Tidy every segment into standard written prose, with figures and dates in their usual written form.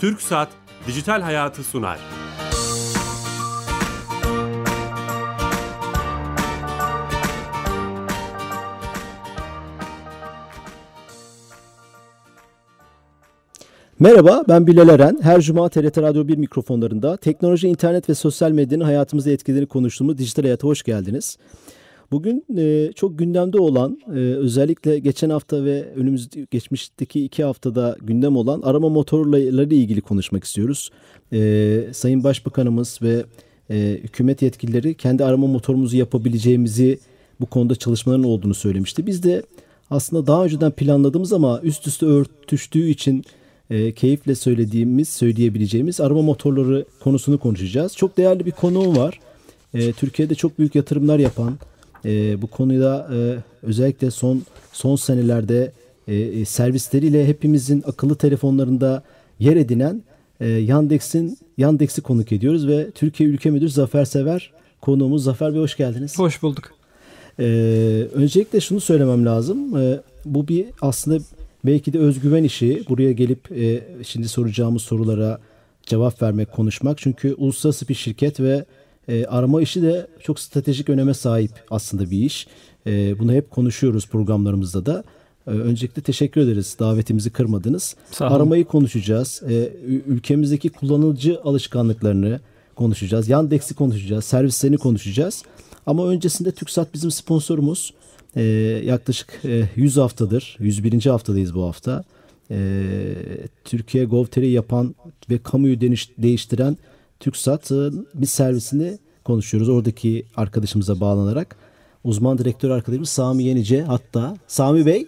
Türksat Dijital Hayatı sunar. Merhaba, ben Bilal Eren. Her cuma TRT Radyo 1 mikrofonlarında teknoloji, internet ve sosyal medyanın hayatımızda etkilerini konuştuğumuz Dijital Hayat'a hoş geldiniz. Bugün çok gündemde olan, özellikle geçen hafta ve geçmişteki iki haftada gündem olan arama motorlarıyla ilgili konuşmak istiyoruz. Sayın Başbakanımız ve hükümet yetkilileri kendi arama motorumuzu yapabileceğimizi, bu konuda çalışmaların olduğunu söylemişti. Biz de aslında daha önceden planladığımız ama üst üste örtüştüğü için keyifle söyleyebileceğimiz arama motorları konusunu konuşacağız. Çok değerli bir konuğum var. Türkiye'de çok büyük yatırımlar yapan, bu konuda özellikle son senelerde servisleriyle hepimizin akıllı telefonlarında yer edinen Yandex'i konuk ediyoruz ve Türkiye Ülke Müdürü Zafer Sever konuğumuz. Zafer Bey, hoş geldiniz. Hoş bulduk. Öncelikle şunu söylemem lazım. Bu bir aslında belki de özgüven işi. Buraya gelip şimdi soracağımız sorulara cevap vermek, konuşmak. Çünkü uluslararası bir şirket ve arama işi de çok stratejik öneme sahip aslında bir iş. Bunu hep konuşuyoruz programlarımızda da. Öncelikle teşekkür ederiz. Davetimizi kırmadınız. Aramayı konuşacağız. Ülkemizdeki kullanıcı alışkanlıklarını konuşacağız. Yandex'i konuşacağız. Servislerini konuşacağız. Ama öncesinde Türksat bizim sponsorumuz. Yaklaşık 100 haftadır, 101. haftadayız bu hafta. Türkiye Gov.tr'i yapan ve kamuyu değiştiren Türksat'ın bir servisini konuşuyoruz. Oradaki arkadaşımıza bağlanarak uzman direktör arkadaşımız Sami Yenice. Hatta Sami Bey.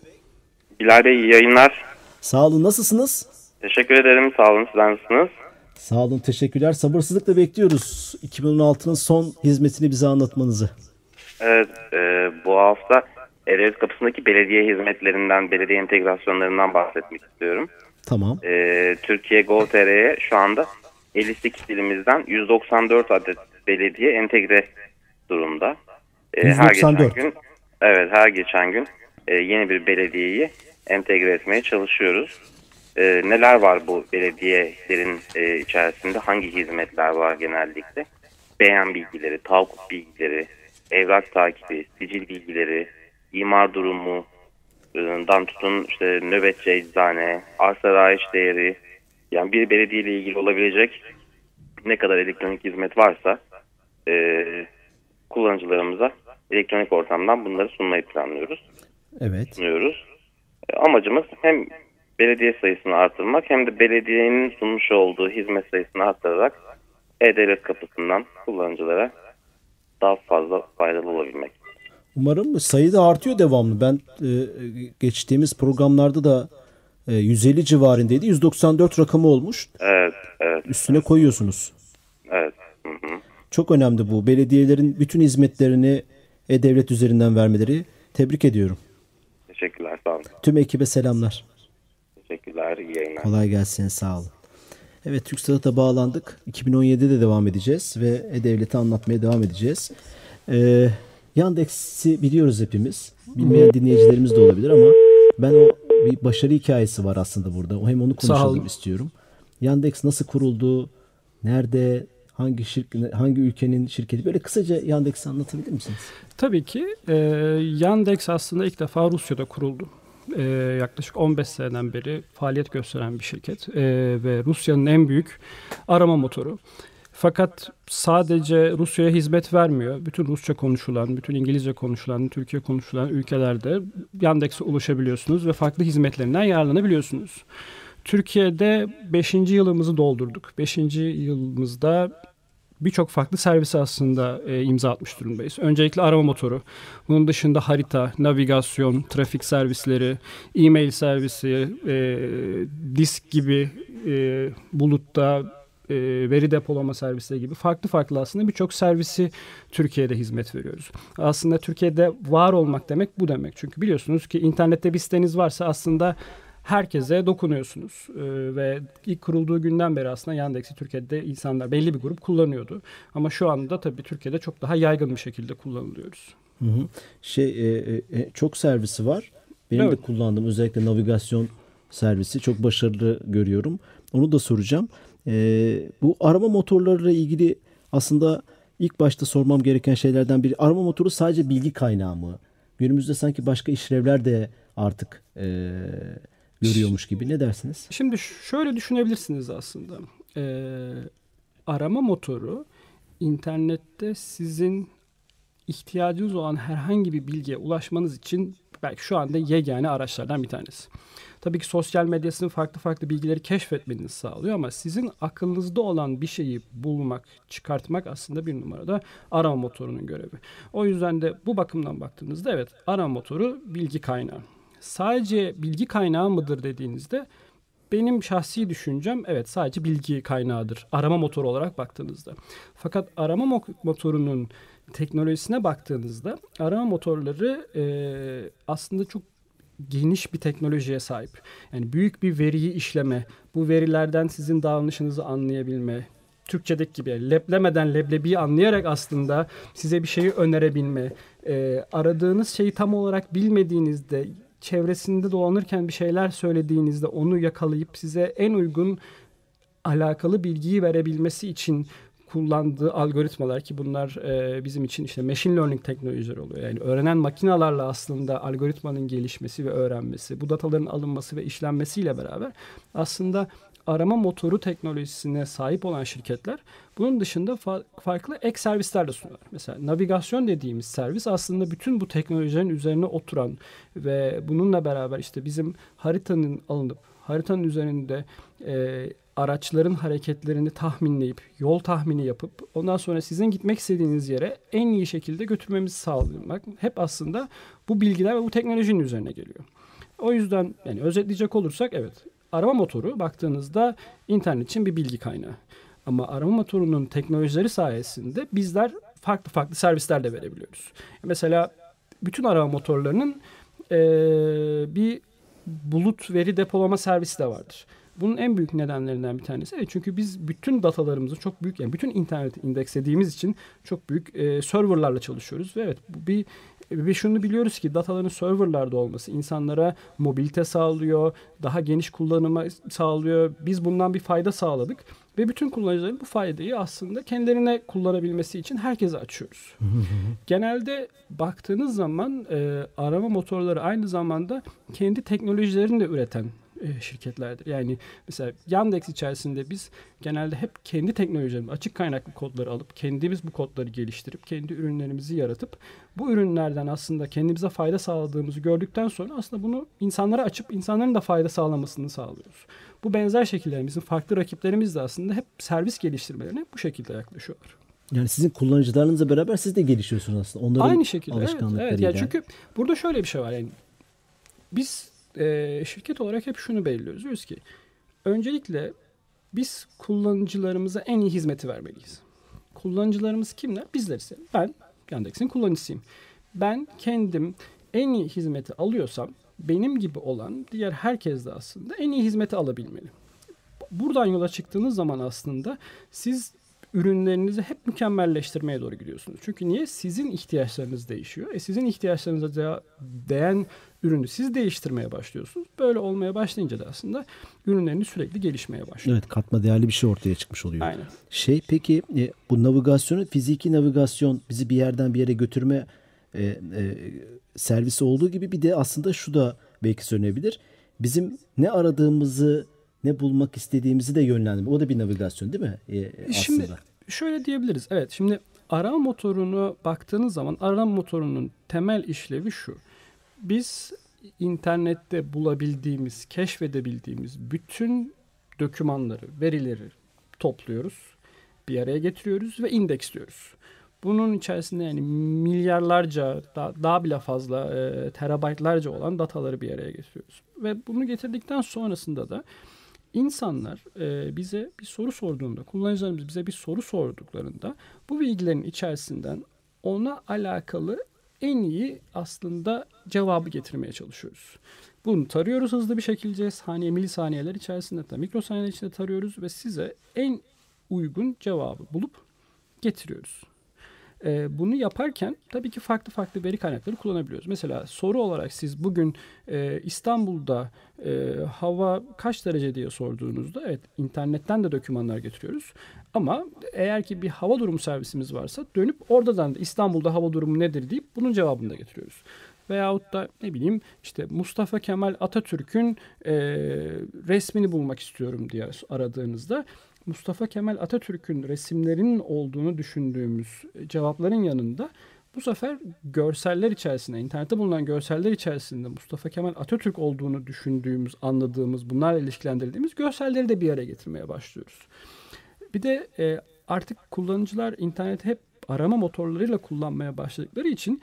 Bilal Bey, iyi yayınlar. Sağ olun, nasılsınız? Teşekkür ederim, sağ olun. Sizler nasılsınız? Sağ olun, teşekkürler. Sabırsızlıkla bekliyoruz 2016'nın son hizmetini bize anlatmanızı. Evet, bu hafta E-Devlet kapısındaki belediye hizmetlerinden, belediye entegrasyonlarından bahsetmek istiyorum. Tamam. Türkiye Gov.tr'ye şu anda 58 ilimizden 194 adet belediye entegre durumda. 194. Her geçen gün yeni bir belediyeyi entegre etmeye çalışıyoruz. Neler var bu belediyelerin içerisinde? Hangi hizmetler var genellikle? Beyan bilgileri, tahakkuk bilgileri, evrak takibi, sicil bilgileri, imar durumundan tutun işte nöbetçi eczane, arsa rayiç değeri, yani bir belediye ile ilgili olabilecek ne kadar elektronik hizmet varsa kullanıcılarımıza elektronik ortamdan bunları sunmayı planlıyoruz. Evet. Sunuyoruz. Amacımız hem belediye sayısını artırmak hem de belediyenin sunmuş olduğu hizmet sayısını artırarak E-Devlet kapısından kullanıcılara daha fazla faydalı olabilmek. Umarım sayı da artıyor devamlı. Ben geçtiğimiz programlarda da 150 civarındaydı. 194 rakamı olmuş. Evet. Üstüne koyuyorsunuz. Evet. Hı-hı. Çok önemli bu. Belediyelerin bütün hizmetlerini E-Devlet üzerinden vermeleri. Tebrik ediyorum. Teşekkürler. Sağ olun. Tüm ekibe selamlar. Teşekkürler. İyi yayınlar. Kolay gelsin. Sağ olun. Evet, Türksat'a bağlandık. 2017'de de devam edeceğiz ve E-Devlet'i anlatmaya devam edeceğiz. Yandex'i biliyoruz hepimiz. Bilmeyen dinleyicilerimiz de olabilir ama ben bir başarı hikayesi var aslında burada. Hem onu konuşalım istiyorum. Yandex nasıl kuruldu? Nerede? Hangi ülkenin şirketi? Böyle kısaca Yandex'i anlatabilir misiniz? Tabii ki. Yandex aslında ilk defa Rusya'da kuruldu. Yaklaşık 15 seneden beri faaliyet gösteren bir şirket ve Rusya'nın en büyük arama motoru. Fakat sadece Rusya'ya hizmet vermiyor. Bütün Rusça konuşulan, bütün İngilizce konuşulan, Türkçe konuşulan ülkelerde Yandex'e ulaşabiliyorsunuz ve farklı hizmetlerinden yararlanabiliyorsunuz. Türkiye'de 5. yılımızı doldurduk. 5. yılımızda birçok farklı servise aslında imza atmış durumdayız. Öncelikle arama motoru. Bunun dışında harita, navigasyon, trafik servisleri, e-mail servisi, disk gibi bulutta veri depolama servisleri gibi farklı aslında birçok servisi Türkiye'de hizmet veriyoruz. Aslında Türkiye'de var olmak demek bu demek. Çünkü biliyorsunuz ki internette bir siteniz varsa aslında herkese dokunuyorsunuz ve ilk kurulduğu günden beri aslında Yandex'i Türkiye'de insanlar belli bir grup kullanıyordu. Ama şu anda tabii Türkiye'de çok daha yaygın bir şekilde kullanılıyoruz. Hı hı. Çok servisi var. Benim de kullandığım özellikle navigasyon servisi çok başarılı görüyorum. Onu da soracağım. Bu arama motorlarıyla ilgili aslında ilk başta sormam gereken şeylerden biri. Arama motoru sadece bilgi kaynağı mı? Günümüzde sanki başka işlevler de artık görüyormuş gibi. Ne dersiniz? Şimdi şöyle düşünebilirsiniz aslında. Arama motoru internette sizin ihtiyacınız olan herhangi bir bilgiye ulaşmanız için belki şu anda yegane araçlardan bir tanesi. Tabii ki sosyal medyasının farklı bilgileri keşfetmenizi sağlıyor ama sizin aklınızda olan bir şeyi bulmak, çıkartmak aslında bir numarada arama motorunun görevi. O yüzden de bu bakımdan baktığınızda evet, arama motoru bilgi kaynağı. Sadece bilgi kaynağı mıdır dediğinizde benim şahsi düşüncem evet sadece bilgi kaynağıdır arama motoru olarak baktığınızda. Fakat arama motorunun teknolojisine baktığınızda arama motorları aslında çok geniş bir teknolojiye sahip. Yani büyük bir veriyi işleme, bu verilerden sizin davranışınızı anlayabilme, Türkçedeki gibi leblemeden leblebiyi anlayarak aslında size bir şeyi önerebilme, aradığınız şeyi tam olarak bilmediğinizde, çevresinde dolanırken bir şeyler söylediğinizde onu yakalayıp size en uygun alakalı bilgiyi verebilmesi için kullandığı algoritmalar ki bunlar bizim için işte machine learning teknolojileri oluyor. Yani öğrenen makinalarla aslında algoritmanın gelişmesi ve öğrenmesi, bu dataların alınması ve işlenmesiyle beraber aslında arama motoru teknolojisine sahip olan şirketler bunun dışında farklı ek servisler de sunuyorlar. Mesela navigasyon dediğimiz servis aslında bütün bu teknolojilerin üzerine oturan ve bununla beraber işte bizim haritanın alınıp haritanın üzerinde araçların hareketlerini tahminleyip, yol tahmini yapıp ondan sonra sizin gitmek istediğiniz yere en iyi şekilde götürmemizi sağlamak hep aslında bu bilgiler ve bu teknolojinin üzerine geliyor. O yüzden yani özetleyecek olursak evet, arama motoru baktığınızda internet için bir bilgi kaynağı. Ama arama motorunun teknolojileri sayesinde bizler farklı servisler de verebiliyoruz. Mesela bütün arama motorlarının bir bulut veri depolama servisi de vardır. Bunun en büyük nedenlerinden bir tanesi çünkü biz bütün datalarımızı çok büyük, yani bütün interneti indekslediğimiz için çok büyük serverlarla çalışıyoruz. Ve evet, bu bir şunu biliyoruz ki dataların serverlarda olması insanlara mobilite sağlıyor, daha geniş kullanıma sağlıyor. Biz bundan bir fayda sağladık ve bütün kullanıcıların bu faydayı aslında kendilerine kullanabilmesi için herkese açıyoruz. Genelde baktığınız zaman arama motorları aynı zamanda kendi teknolojilerini de üreten şirketlerdir. Yani mesela Yandex içerisinde biz genelde hep kendi teknolojilerimiz, açık kaynaklı kodları alıp kendimiz bu kodları geliştirip kendi ürünlerimizi yaratıp bu ürünlerden aslında kendimize fayda sağladığımızı gördükten sonra aslında bunu insanlara açıp insanların da fayda sağlamasını sağlıyoruz. Bu benzer şekillerimizin farklı rakiplerimiz de aslında hep servis geliştirmelerine bu şekilde yaklaşıyorlar. Yani sizin kullanıcılarınızla beraber siz de gelişiyorsunuz aslında. Onların aynı şekilde alışkanlıklarıyla. Evet. Yani çünkü burada şöyle bir şey var. Yani biz şirket olarak hep şunu belirliyoruz. Diyoruz ki öncelikle biz kullanıcılarımıza en iyi hizmeti vermeliyiz. Kullanıcılarımız kimler? Bizler ise. Ben Yandex'in kullanıcısıyım. Ben kendim en iyi hizmeti alıyorsam benim gibi olan diğer herkes de aslında en iyi hizmeti alabilmeli. Buradan yola çıktığınız zaman aslında siz ürünlerinizi hep mükemmelleştirmeye doğru gidiyorsunuz. Çünkü niye? Sizin ihtiyaçlarınız değişiyor. Sizin ihtiyaçlarınıza değen ürünü siz değiştirmeye başlıyorsunuz. Böyle olmaya başlayınca da aslında ürünleriniz sürekli gelişmeye başlıyor. Evet, katma değerli bir şey ortaya çıkmış oluyor. Aynen. Peki bu navigasyonu, fiziki navigasyon bizi bir yerden bir yere götürme servisi olduğu gibi bir de aslında şu da belki söylenebilir. Bizim ne aradığımızı, ne bulmak istediğimizi de yönlendirme. O da bir navigasyon değil mi? Şimdi şöyle diyebiliriz. Evet, şimdi arama motorunu baktığınız zaman arama motorunun temel işlevi şu. Biz internette bulabildiğimiz, keşfedebildiğimiz bütün dokümanları, verileri topluyoruz, bir araya getiriyoruz ve indeksliyoruz. Bunun içerisinde yani milyarlarca, daha bile fazla terabaytlarca olan dataları bir araya getiriyoruz. Ve bunu getirdikten sonrasında da İnsanlar bize bir soru sorduğunda, kullanıcılarımız bize bir soru sorduklarında bu bilgilerin içerisinden ona alakalı en iyi aslında cevabı getirmeye çalışıyoruz. Bunu tarıyoruz hızlı bir şekilde, milisaniyeler içerisinde, hatta mikrosaniyeler içinde tarıyoruz ve size en uygun cevabı bulup getiriyoruz. Bunu yaparken tabii ki farklı farklı veri kaynakları kullanabiliyoruz. Mesela soru olarak siz bugün İstanbul'da hava kaç derece diye sorduğunuzda, evet, internetten de dokümanlar getiriyoruz. Ama eğer ki bir hava durumu servisimiz varsa dönüp oradan da İstanbul'da hava durumu nedir deyip bunun cevabını da getiriyoruz. Veyahut da ne bileyim işte Mustafa Kemal Atatürk'ün resmini bulmak istiyorum diye aradığınızda, Mustafa Kemal Atatürk'ün resimlerinin olduğunu düşündüğümüz cevapların yanında bu sefer görseller içerisinde, internette bulunan görseller içerisinde Mustafa Kemal Atatürk olduğunu düşündüğümüz, anladığımız, bunlarla ilişkilendirdiğimiz görselleri de bir araya getirmeye başlıyoruz. Bir de artık kullanıcılar interneti hep arama motorlarıyla kullanmaya başladıkları için...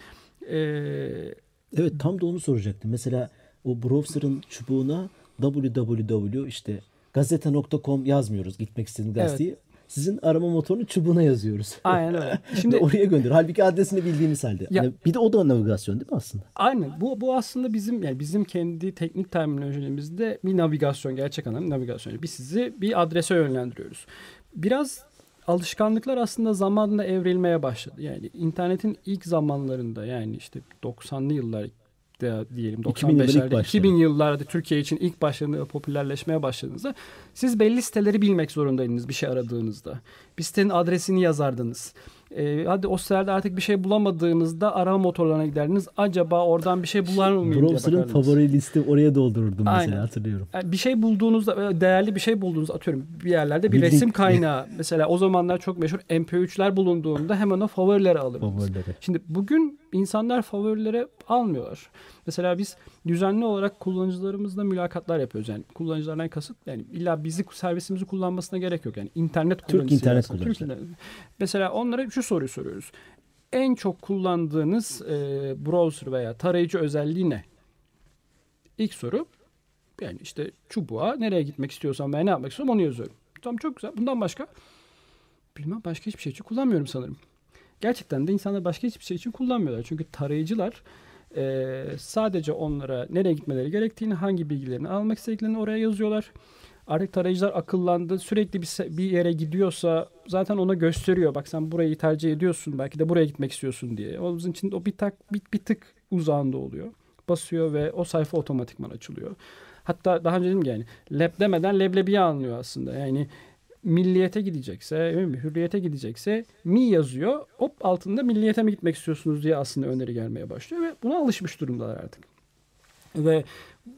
Evet, tam da onu soracaktım. Mesela o browser'ın çubuğuna www işte gazete.com yazmıyoruz, gitmek istediğiniz gazeteyi. Evet. Sizin arama motorunu çubuğuna yazıyoruz. Aynen öyle. Şimdi oraya gönder. Halbuki adresini bildiğimiz halde. Ya, yani bir de o da navigasyon değil mi aslında? Aynen. Bu aslında bizim kendi teknik terminolojimizde bir navigasyon, gerçek anlamda navigasyon. Biz sizi bir adrese yönlendiriyoruz. Biraz alışkanlıklar aslında zamanla evrilmeye başladı. Yani internetin ilk zamanlarında, yani işte 90'lı yıllar diyelim, 95'lerde, 2000 yıllarda Türkiye için ilk başladığında, popülerleşmeye başladığınızda siz belli siteleri bilmek zorundaydınız bir şey aradığınızda. Bir sitenin adresini yazardınız. Hadi o sitelerde artık bir şey bulamadığınızda arama motorlarına giderdiniz. Acaba oradan bir şey bular mıyım diye bakardınız. Browser'ın favori listi oraya doldururdum mesela. Aynen. Hatırlıyorum. Yani bir şey bulduğunuzda, değerli bir şey bulduğunuz, atıyorum bir yerlerde bir resim kaynağı. Mesela o zamanlar çok meşhur MP3'ler bulunduğunda hemen o favorileri alırdınız. Şimdi bugün insanlar favorilere almıyorlar. Mesela biz düzenli olarak kullanıcılarımızla mülakatlar yapıyoruz. Yani kullanıcılardan kasıt, yani illa bizi, servisimizi kullanmasına gerek yok. Yani internet kullanıcısı. Türk internet kullanıcıları. Mesela onlara şu soruyu soruyoruz. En çok kullandığınız browser veya tarayıcı özelliği ne? İlk soru, yani işte çubuğa nereye gitmek istiyorsam veya ne yapmak istiyorsam onu yazıyorum. Tamam, çok güzel. Bundan başka? Bilmem, başka hiçbir şey için kullanmıyorum sanırım. Gerçekten de insanlar başka hiçbir şey için kullanmıyorlar. Çünkü tarayıcılar sadece onlara nereye gitmeleri gerektiğini, hangi bilgilerini almak istediklerini oraya yazıyorlar. Artık tarayıcılar akıllandı. Sürekli bir yere gidiyorsa zaten ona gösteriyor. Bak, sen burayı tercih ediyorsun. Belki de buraya gitmek istiyorsun diye. Onun için o bir tık uzağında oluyor. Basıyor ve o sayfa otomatikman açılıyor. Hatta daha önce dedim ki, yani leb demeden leblebiye anlıyor aslında. Yani milliyete gidecekse, hürriyete gidecekse mi yazıyor. Hop, altında milliyete mi gitmek istiyorsunuz diye aslında öneri gelmeye başlıyor ve buna alışmış durumdalar artık. Ve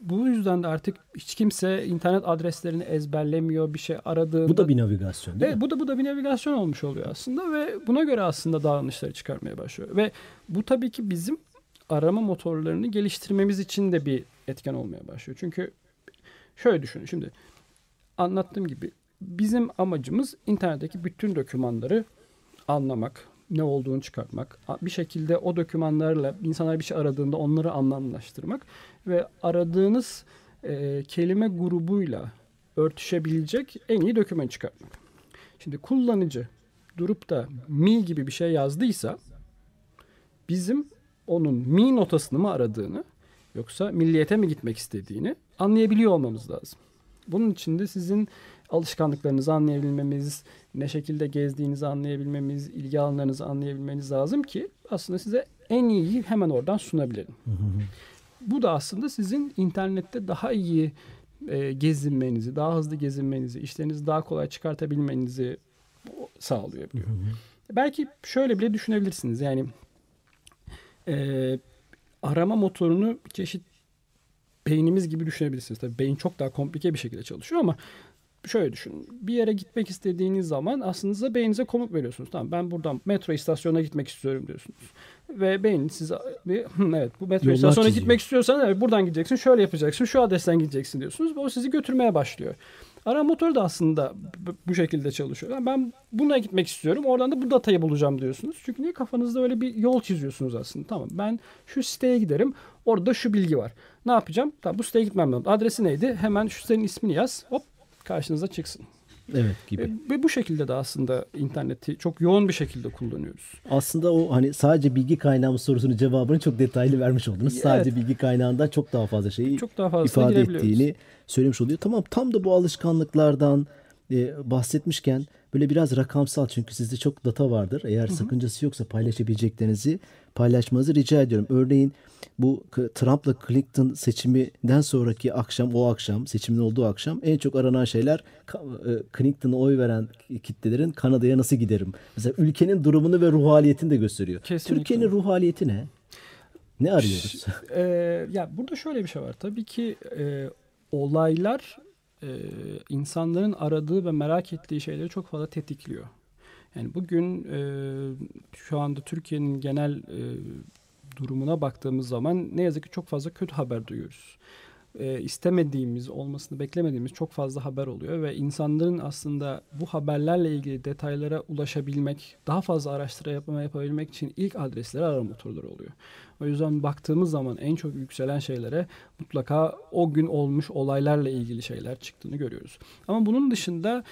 bu yüzden de artık hiç kimse internet adreslerini ezberlemiyor, bir şey aradığında. Bu da bir navigasyon değil mi? Bu da bir navigasyon olmuş oluyor aslında ve buna göre aslında davranışları çıkarmaya başlıyor. Ve bu tabii ki bizim arama motorlarını geliştirmemiz için de bir etken olmaya başlıyor. Çünkü şöyle düşünün, şimdi anlattığım gibi bizim amacımız internetteki bütün dokümanları anlamak, ne olduğunu çıkartmak. Bir şekilde o dokümanlarla insanlar bir şey aradığında onları anlamlaştırmak ve aradığınız kelime grubuyla örtüşebilecek en iyi dokümanı çıkartmak. Şimdi kullanıcı durup da mi gibi bir şey yazdıysa, bizim onun mi notasını mı aradığını, yoksa milliyete mi gitmek istediğini anlayabiliyor olmamız lazım. Bunun için de sizin alışkanlıklarınızı anlayabilmemiz, ne şekilde gezdiğinizi anlayabilmemiz, ilgi alanlarınızı anlayabilmeniz lazım ki aslında size en iyiyi hemen oradan sunabilirim. Bu da aslında sizin internette daha iyi gezinmenizi, daha hızlı gezinmenizi, işlerinizi daha kolay çıkartabilmenizi sağlıyor. Belki şöyle bile düşünebilirsiniz. Yani arama motorunu çeşit beynimiz gibi düşünebilirsiniz. Tabii beyin çok daha komplike bir şekilde çalışıyor ama şöyle düşünün. Bir yere gitmek istediğiniz zaman aslında beyninize komut veriyorsunuz. Tamam, ben buradan metro istasyonuna gitmek istiyorum diyorsunuz. Ve beyin size evet, bu metro istasyonuna gitmek istiyorsan evet, buradan gideceksin, şöyle yapacaksın, şu adresten gideceksin diyorsunuz. Ve o sizi götürmeye başlıyor. Arama motoru da aslında bu şekilde çalışıyor. Yani ben buna gitmek istiyorum. Oradan da bu datayı bulacağım diyorsunuz. Çünkü niye, kafanızda öyle bir yol çiziyorsunuz aslında. Tamam, ben şu siteye giderim. Orada şu bilgi var. Ne yapacağım? Tamam, bu siteye gitmem lazım. Adresi neydi? Hemen şu sitenin ismini yaz. Hop, karşınıza çıksın. Evet gibi. Ve bu şekilde de aslında interneti çok yoğun bir şekilde kullanıyoruz. Aslında o hani sadece bilgi kaynağı sorusunun cevabını çok detaylı vermiş oldunuz. Evet. Sadece bilgi kaynağından çok daha fazla şeyi ifade ettiğini söylemiş oluyor. Tamam, tam da bu alışkanlıklardan bahsetmişken böyle biraz rakamsal, çünkü sizde çok data vardır. Eğer sakıncası yoksa paylaşabileceklerinizi paylaşmanızı rica ediyorum. Örneğin bu Trump'la Clinton seçiminden sonraki akşam, o akşam, seçimin olduğu akşam en çok aranan şeyler Clinton'a oy veren kitlelerin Kanada'ya nasıl giderim? Mesela ülkenin durumunu ve ruh haliyetini de gösteriyor. Kesinlikle. Türkiye'nin ruh haliyeti ne? Ne arıyoruz? Ya burada şöyle bir şey var. Tabii ki olaylar insanların aradığı ve merak ettiği şeyleri çok fazla tetikliyor. Yani bugün şu anda Türkiye'nin genel durumuna baktığımız zaman ne yazık ki çok fazla kötü haber duyuyoruz. İstemediğimiz, olmasını beklemediğimiz çok fazla haber oluyor ve insanların aslında bu haberlerle ilgili detaylara ulaşabilmek, daha fazla araştırma yapabilmek için ilk adresleri arama motorları oluyor. O yüzden baktığımız zaman en çok yükselen şeylere mutlaka o gün olmuş olaylarla ilgili şeyler çıktığını görüyoruz. Ama bunun dışında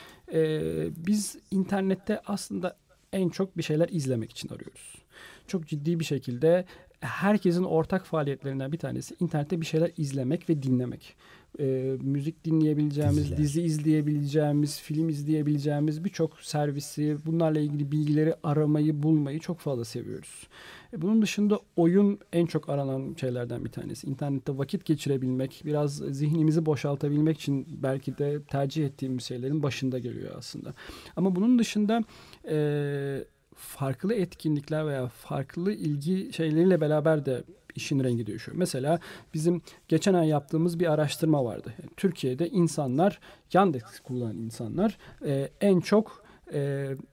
biz internette aslında en çok bir şeyler izlemek için arıyoruz. Çok ciddi bir şekilde herkesin ortak faaliyetlerinden bir tanesi internette bir şeyler izlemek ve dinlemek. Müzik dinleyebileceğimiz, dizi izleyebileceğimiz, film izleyebileceğimiz birçok servisi, bunlarla ilgili bilgileri aramayı, bulmayı çok fazla seviyoruz. Bunun dışında oyun en çok aranan şeylerden bir tanesi. İnternette vakit geçirebilmek, biraz zihnimizi boşaltabilmek için belki de tercih ettiğimiz şeylerin başında geliyor aslında. Ama bunun dışında farklı etkinlikler veya farklı ilgi şeyleriyle beraber de işin rengi değişiyor. Mesela bizim geçen ay yaptığımız bir araştırma vardı. Yani Türkiye'de insanlar, Yandex kullanan insanlar en çok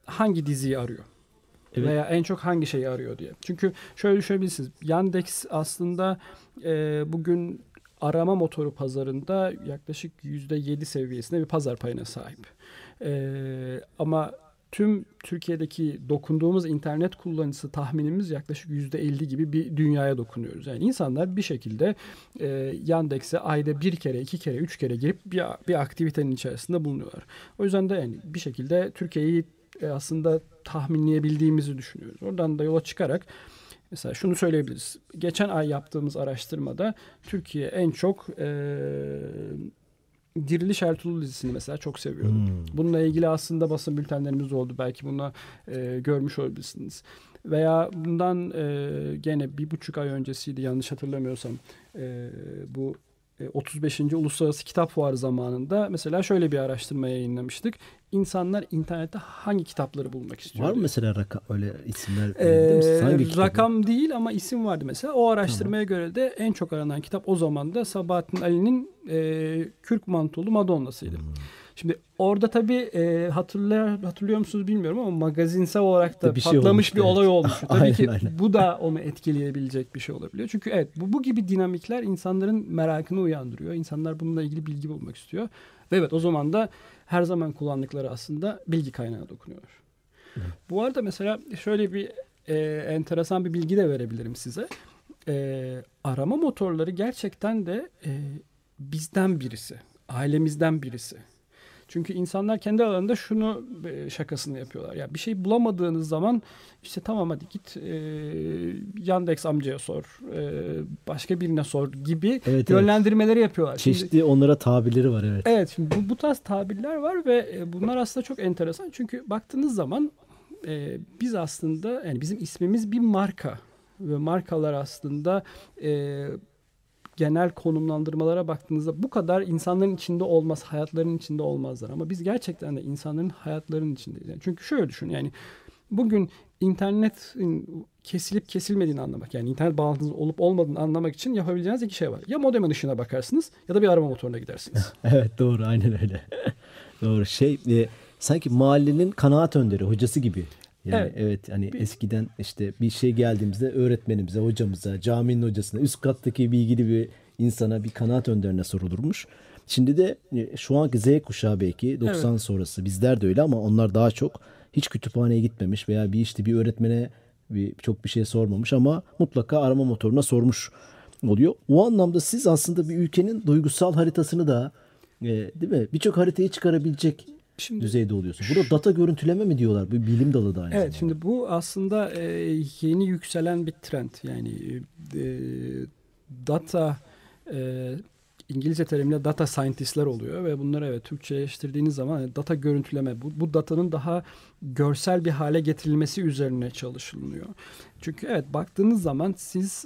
hangi diziyi arıyor? Evet. Veya en çok hangi şeyi arıyor diye. Çünkü şöyle düşünebilirsiniz. Yandex aslında bugün arama motoru pazarında yaklaşık %7 seviyesinde bir pazar payına sahip. Ama tüm Türkiye'deki dokunduğumuz internet kullanıcısı tahminimiz yaklaşık %50 gibi bir dünyaya dokunuyoruz. Yani insanlar bir şekilde Yandex'e ayda bir kere, iki kere, üç kere girip bir aktivitenin içerisinde bulunuyorlar. O yüzden de yani bir şekilde Türkiye'yi aslında tahminleyebildiğimizi düşünüyoruz. Oradan da yola çıkarak mesela şunu söyleyebiliriz. Geçen ay yaptığımız araştırmada Türkiye en çok Diriliş Ertuğrul dizisini mesela çok seviyordum. Bununla ilgili aslında basın bültenlerimiz oldu. Belki bunu görmüş olabilirsiniz. Veya bundan gene 1,5 ay öncesiydi yanlış hatırlamıyorsam. Bu 35. Uluslararası Kitap Fuarı zamanında mesela şöyle bir araştırma yayınlamıştık. İnsanlar internette hangi kitapları bulmak istiyor? Var mı mesela rakam, öyle isimler? Rakam değil ama isim vardı mesela. O araştırmaya göre de en çok aranan kitap o zaman da Sabahattin Ali'nin Kürk Mantolu Madonna'sıydı. Şimdi orada tabii hatırlıyor musunuz bilmiyorum ama magazinsel olarak da bir patlamış şey olmuş, bir olay olmuş. Tabii aynen, ki aynen. Bu da onu etkileyebilecek bir şey olabiliyor. Çünkü evet bu gibi dinamikler insanların merakını uyandırıyor. İnsanlar bununla ilgili bilgi bulmak istiyor. Ve evet o zaman da her zaman kullandıkları aslında bilgi kaynağına dokunuyorlar. Evet. Bu arada mesela şöyle bir enteresan bir bilgi de verebilirim size. Arama motorları gerçekten de bizden birisi, ailemizden birisi. Çünkü insanlar kendi alanında şunu şakasını yapıyorlar. Ya bir şey bulamadığınız zaman işte tamam hadi git Yandex amcaya sor, başka birine sor gibi yönlendirmeleri yapıyorlar. Çeşitli şimdi, onlara tabirleri var evet. Evet şimdi bu tarz tabirler var ve bunlar aslında çok enteresan. Çünkü baktığınız zaman biz aslında yani bizim ismimiz bir marka ve markalar aslında genel konumlandırmalara baktığınızda bu kadar insanların içinde olmaz, hayatlarının içinde olmazlar. Ama biz gerçekten de insanların hayatlarının içindeyiz. Yani çünkü şöyle düşün yani bugün internetin kesilip kesilmediğini anlamak, yani internet bağlantınız olup olmadığını anlamak için yapabileceğiniz iki şey var. Ya modemin ışığına bakarsınız ya da bir arama motoruna gidersiniz. Evet doğru, aynen öyle. Doğru sanki mahallenin kanaat önderi hocası gibi. Yani evet hani eskiden işte bir şey geldiğimizde öğretmenimize, hocamıza, caminin hocasına, üst kattaki bilgili bir insana, bir kanaat önderine sorulurmuş. Şimdi de şu anki Z kuşağı belki 90 sonrası bizler de öyle ama onlar daha çok hiç kütüphaneye gitmemiş veya bir işte bir öğretmene çok bir şey sormamış ama mutlaka arama motoruna sormuş oluyor. O anlamda siz aslında bir ülkenin duygusal haritasını da değil mi? Birçok haritayı çıkarabilecek düzeyde oluyorsun. Burada data görüntüleme mi diyorlar? Bu bilim dalı da aynı zamanda. Evet şimdi bu aslında yeni yükselen bir trend. Yani data İngilizce terimle data scientist'ler oluyor ve bunları evet Türkçeleştirdiğiniz zaman data görüntüleme, bu datanın daha görsel bir hale getirilmesi üzerine çalışılıyor. Çünkü evet baktığınız zaman siz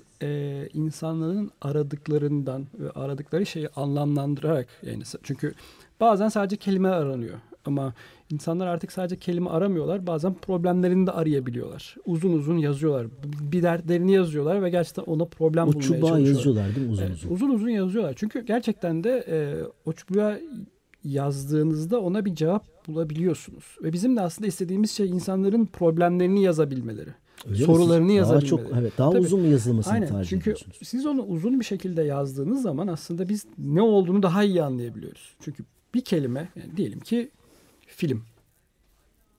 insanların aradıklarından ve aradıkları şeyi anlamlandırarak, yani çünkü bazen sadece kelime aranıyor. Ama insanlar artık sadece kelime aramıyorlar. Bazen problemlerini de arayabiliyorlar. Uzun uzun yazıyorlar. Bir dertlerini yazıyorlar ve gerçekten ona problem bulmaya çalışıyorlar. O çubuğa yazıyorlar değil mi uzun uzun? Uzun uzun yazıyorlar. Çünkü gerçekten de o çubuğa yazdığınızda ona bir cevap bulabiliyorsunuz. Ve bizim de aslında istediğimiz şey insanların problemlerini yazabilmeleri. Öyle sorularını mi? Yazabilmeleri. Daha, çok, evet, daha uzun mu yazılmasını aynen, tercih çünkü ediyorsunuz? Çünkü siz onu uzun bir şekilde yazdığınız zaman aslında biz ne olduğunu daha iyi anlayabiliyoruz. Çünkü bir kelime, yani diyelim ki film.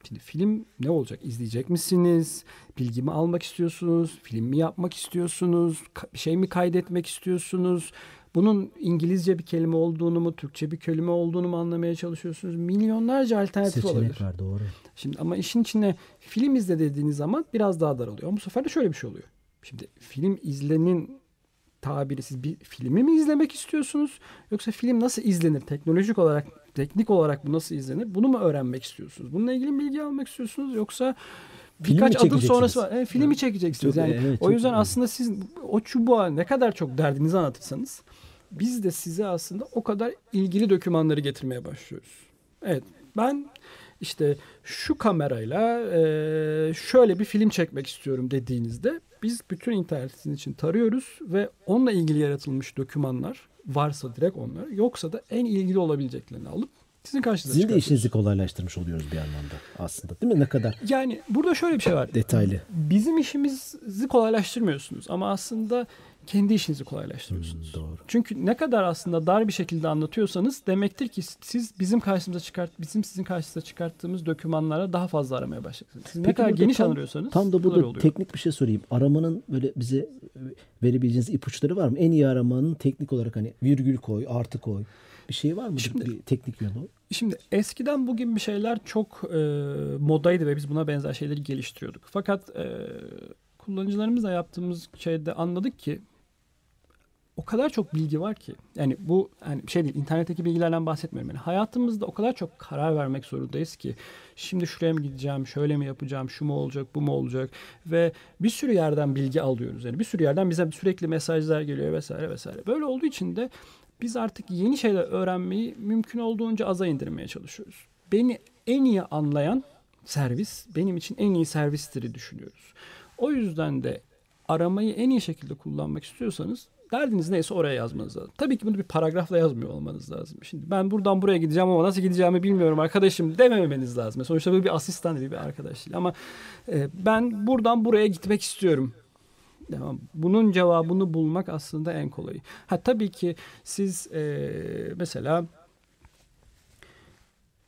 Şimdi film ne olacak? İzleyecek misiniz? Bilgi mi almak istiyorsunuz? Film mi yapmak istiyorsunuz? Bir şey mi kaydetmek istiyorsunuz? Bunun İngilizce bir kelime olduğunu mu, Türkçe bir kelime olduğunu mu anlamaya çalışıyorsunuz? Milyonlarca alternatif olabilir. Seçenek var, doğru. Şimdi ama işin içine film izle dediğiniz zaman biraz daha daralıyor. Bu sefer de şöyle bir şey oluyor. Şimdi film izlenin tabiri, siz bir filmi mi izlemek istiyorsunuz? Yoksa film nasıl izlenir? Teknolojik olarak, teknik olarak bu nasıl izlenir? Bunu mu öğrenmek istiyorsunuz? Bununla ilgili bilgi almak istiyorsunuz? Yoksa birkaç adım sonrası var. Filmi çekeceksiniz. Yani, evet, o yüzden önemli. Aslında siz o çubuğa ne kadar çok derdinizi anlatırsanız biz de size aslında o kadar ilgili dokümanları getirmeye başlıyoruz. Evet. Ben işte şu kamerayla şöyle bir film çekmek istiyorum dediğinizde biz bütün internetin için tarıyoruz ve onunla ilgili yaratılmış dokümanlar varsa direkt onları, yoksa da en ilgili olabileceklerini alıp sizin karşınıza çıkartıyoruz. Sizin de işinizi kolaylaştırmış oluyoruz bir anlamda aslında, değil mi? Ne kadar? Yani burada şöyle bir şey var. Detaylı. Bizim işimizi kolaylaştırmıyorsunuz ama aslında kendi işinizi kolaylaştırıyorsunuz. Doğru. Çünkü ne kadar aslında dar bir şekilde anlatıyorsanız demektir ki siz bizim sizin karşınıza çıkarttığımız dokümanlara daha fazla aramaya başlayacaksınız. Siz ne kadar geniş anlıyorsanız. Tam da burada teknik bir şey sorayım. Aramanın böyle bize verebileceğiniz ipuçları var mı? En iyi aramanın teknik olarak hani virgül koy, artı koy. Bir şey var mı? Bir teknik yolu. Şimdi eskiden bugün bir şeyler çok modaydı ve biz buna benzer şeyleri geliştiriyorduk. Fakat kullanıcılarımızla yaptığımız şeyde anladık ki o kadar çok bilgi var ki, yani bu yani şey değil, internetteki bilgilerden bahsetmiyorum. Yani hayatımızda o kadar çok karar vermek zorundayız ki şimdi şuraya mı gideceğim, şöyle mi yapacağım, şu mu olacak, bu mu olacak ve bir sürü yerden bilgi alıyoruz. Yani bir sürü yerden bize sürekli mesajlar geliyor vesaire vesaire. Böyle olduğu için de biz artık yeni şeyler öğrenmeyi mümkün olduğunca aza indirmeye çalışıyoruz. Beni en iyi anlayan servis, benim için en iyi servistir düşünüyoruz. O yüzden de aramayı en iyi şekilde kullanmak istiyorsanız derdiniz neyse oraya yazmanız lazım. Tabii ki bunu bir paragrafla yazmıyor olmanız lazım. Şimdi ben buradan buraya gideceğim ama nasıl gideceğimi bilmiyorum arkadaşım dememeniz lazım. Sonuçta böyle bir asistan değil, bir arkadaş değil. Ama ben buradan buraya gitmek istiyorum. Bunun cevabını bulmak aslında en kolayı. Ha tabii ki siz mesela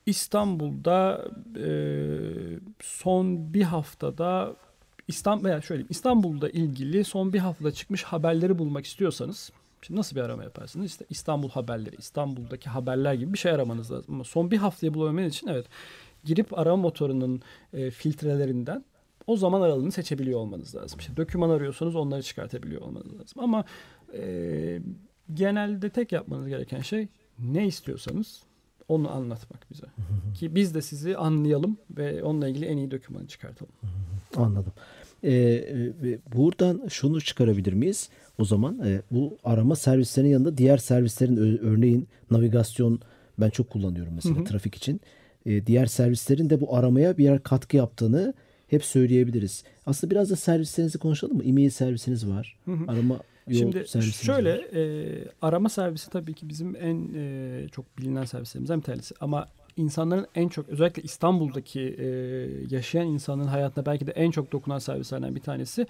İstanbul'da son bir haftada İstanbul'da ilgili son bir haftada çıkmış haberleri bulmak istiyorsanız şimdi nasıl bir arama yaparsınız? İşte İstanbul haberleri, İstanbul'daki haberler gibi bir şey aramanız lazım. Ama son bir haftayı bulabilmeniz için evet girip arama motorunun filtrelerinden o zaman aralığını seçebiliyor olmanız lazım. İşte doküman arıyorsanız onları çıkartabiliyor olmanız lazım. Ama genelde tek yapmanız gereken şey ne istiyorsanız onu anlatmak bize. Ki biz de sizi anlayalım ve onunla ilgili en iyi dokümanı çıkartalım. Anladım. Buradan şunu çıkarabilir miyiz? O zaman bu arama servislerinin yanında diğer servislerin örneğin navigasyon ben çok kullanıyorum mesela trafik için. Diğer servislerin de bu aramaya birer katkı yaptığını hep söyleyebiliriz. Aslında biraz da servislerinizi konuşalım mı? E-mail servisiniz var. Arama Şimdi şöyle arama servisi tabii ki bizim en çok bilinen servislerimizden bir tanesi. Ama insanların en çok özellikle İstanbul'daki yaşayan insanların hayatına belki de en çok dokunan servislerden bir tanesi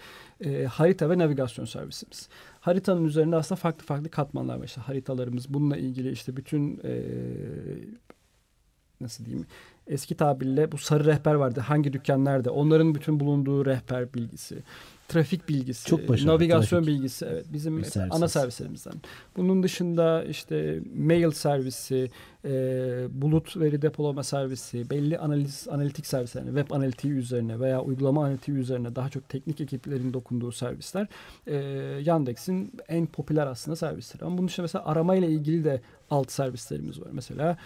harita ve navigasyon servisimiz. Haritanın üzerinde aslında farklı farklı katmanlar var. İşte haritalarımız bununla ilgili işte bütün nasıl diyeyim eski tabirle bu sarı rehber vardı. Hangi dükkanlarda? Onların bütün bulunduğu rehber bilgisi. Trafik bilgisi, çok başarılı, navigasyon trafik bilgisi, evet, bizim ana servislerimizden. Bunun dışında işte mail servisi, bulut veri depolama servisi, belli analitik servislerine, web analitiği üzerine veya uygulama analitiği üzerine daha çok teknik ekiplerin dokunduğu servisler Yandex'in en popüler aslında servisleri. Ama bunun dışında mesela aramayla ilgili de alt servislerimiz var. Mesela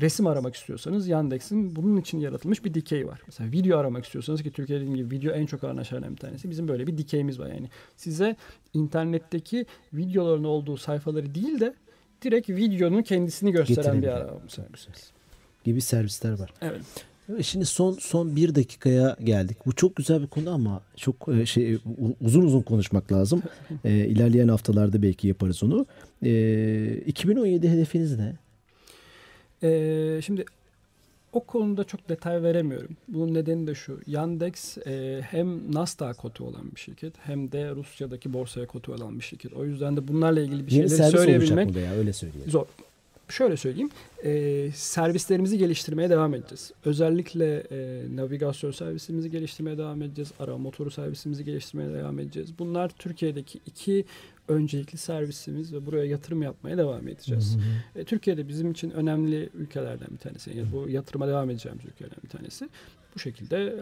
resim aramak istiyorsanız Yandex'in bunun için yaratılmış bir dikeyi var. Mesela video aramak istiyorsanız, ki Türkiye'nin gibi video en çok aranan şeylerden bir tanesi, bizim böyle bir dikeyimiz var. Yani size internetteki videoların olduğu sayfaları değil de direkt videonun kendisini gösteren getirelim bir arama. Çok güzel. Gibi servisler var. Evet. Şimdi son bir dakikaya geldik. Bu çok güzel bir konu ama çok uzun konuşmak lazım. İlerleyen haftalarda belki yaparız onu. 2017 hedefiniz ne? Şimdi o konuda çok detay veremiyorum. Bunun nedeni de şu. Yandex hem Nasdaq kotu olan bir şirket hem de Rusya'daki borsaya kotu olan bir şirket. O yüzden de bunlarla ilgili bir şeyleri söyleyebilmek öyle zor. Şöyle söyleyeyim. Servislerimizi geliştirmeye devam edeceğiz. Özellikle navigasyon servisimizi geliştirmeye devam edeceğiz. Arama motoru servisimizi geliştirmeye devam edeceğiz. Bunlar Türkiye'deki iki öncelikli servisimiz ve buraya yatırım yapmaya devam edeceğiz. Hı hı. Türkiye'de bizim için önemli ülkelerden bir tanesi. Yani bu yatırıma devam edeceğimiz ülkelerden bir tanesi. Bu şekilde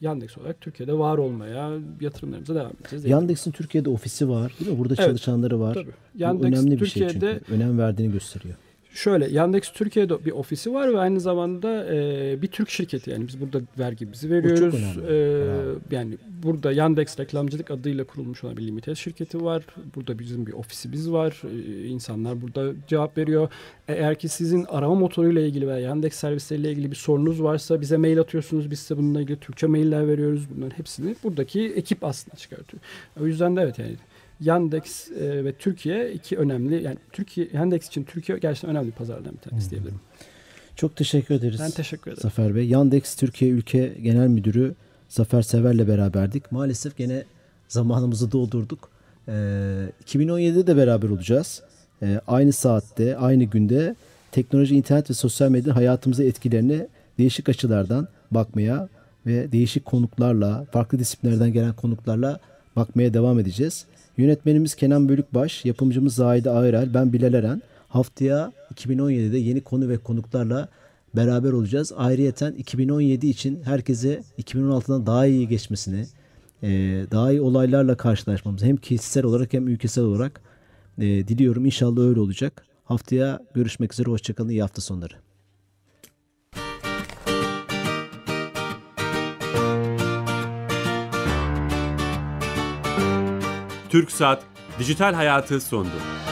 Yandex olarak Türkiye'de var olmaya, yatırımlarımıza devam edeceğiz. Yandex'in Türkiye'de ofisi var, değil mi? Burada evet, çalışanları var. Tabii. Yandex, önemli bir şey çünkü. Önem verdiğini gösteriyor. Şöyle, Yandex Türkiye'de bir ofisi var ve aynı zamanda bir Türk şirketi, yani biz burada vergimizi veriyoruz. Yani burada Yandex Reklamcılık adıyla kurulmuş olan bir limited şirketi var. Burada bizim bir ofisimiz var. İnsanlar burada cevap veriyor. Eğer ki sizin arama motoruyla ilgili veya Yandex servisleriyle ilgili bir sorunuz varsa bize mail atıyorsunuz. Biz size bununla ilgili Türkçe mailler veriyoruz. Bunların hepsini buradaki ekip aslında çıkartıyor. O yüzden de evet, yani Yandex ve Türkiye iki önemli, yani Yandex için Türkiye gerçekten önemli pazarlardan bir tanesi diyebilirim. Çok teşekkür ederiz. Ben teşekkür ederim. Zafer Bey, Yandex Türkiye Ülke Genel Müdürü Zafer Sever'le beraberdik. Maalesef gene zamanımızı doldurduk. 2017'de de beraber olacağız. Aynı saatte, aynı günde teknoloji, internet ve sosyal medya hayatımıza etkilerini değişik açılardan bakmaya ve değişik konuklarla, farklı disiplinlerden gelen konuklarla bakmaya devam edeceğiz. Yönetmenimiz Kenan Bülükbaş, yapımcımız Zahide Ayral, ben Bilal Eren. Haftaya 2017'de yeni konu ve konuklarla beraber olacağız. Ayrıyeten 2017 için herkese 2016'dan daha iyi geçmesini, daha iyi olaylarla karşılaşmamızı hem kişisel olarak hem ülkesel olarak diliyorum. İnşallah öyle olacak. Haftaya görüşmek üzere. Hoşçakalın. İyi hafta sonları. Türksat Dijital Hayatı sondu.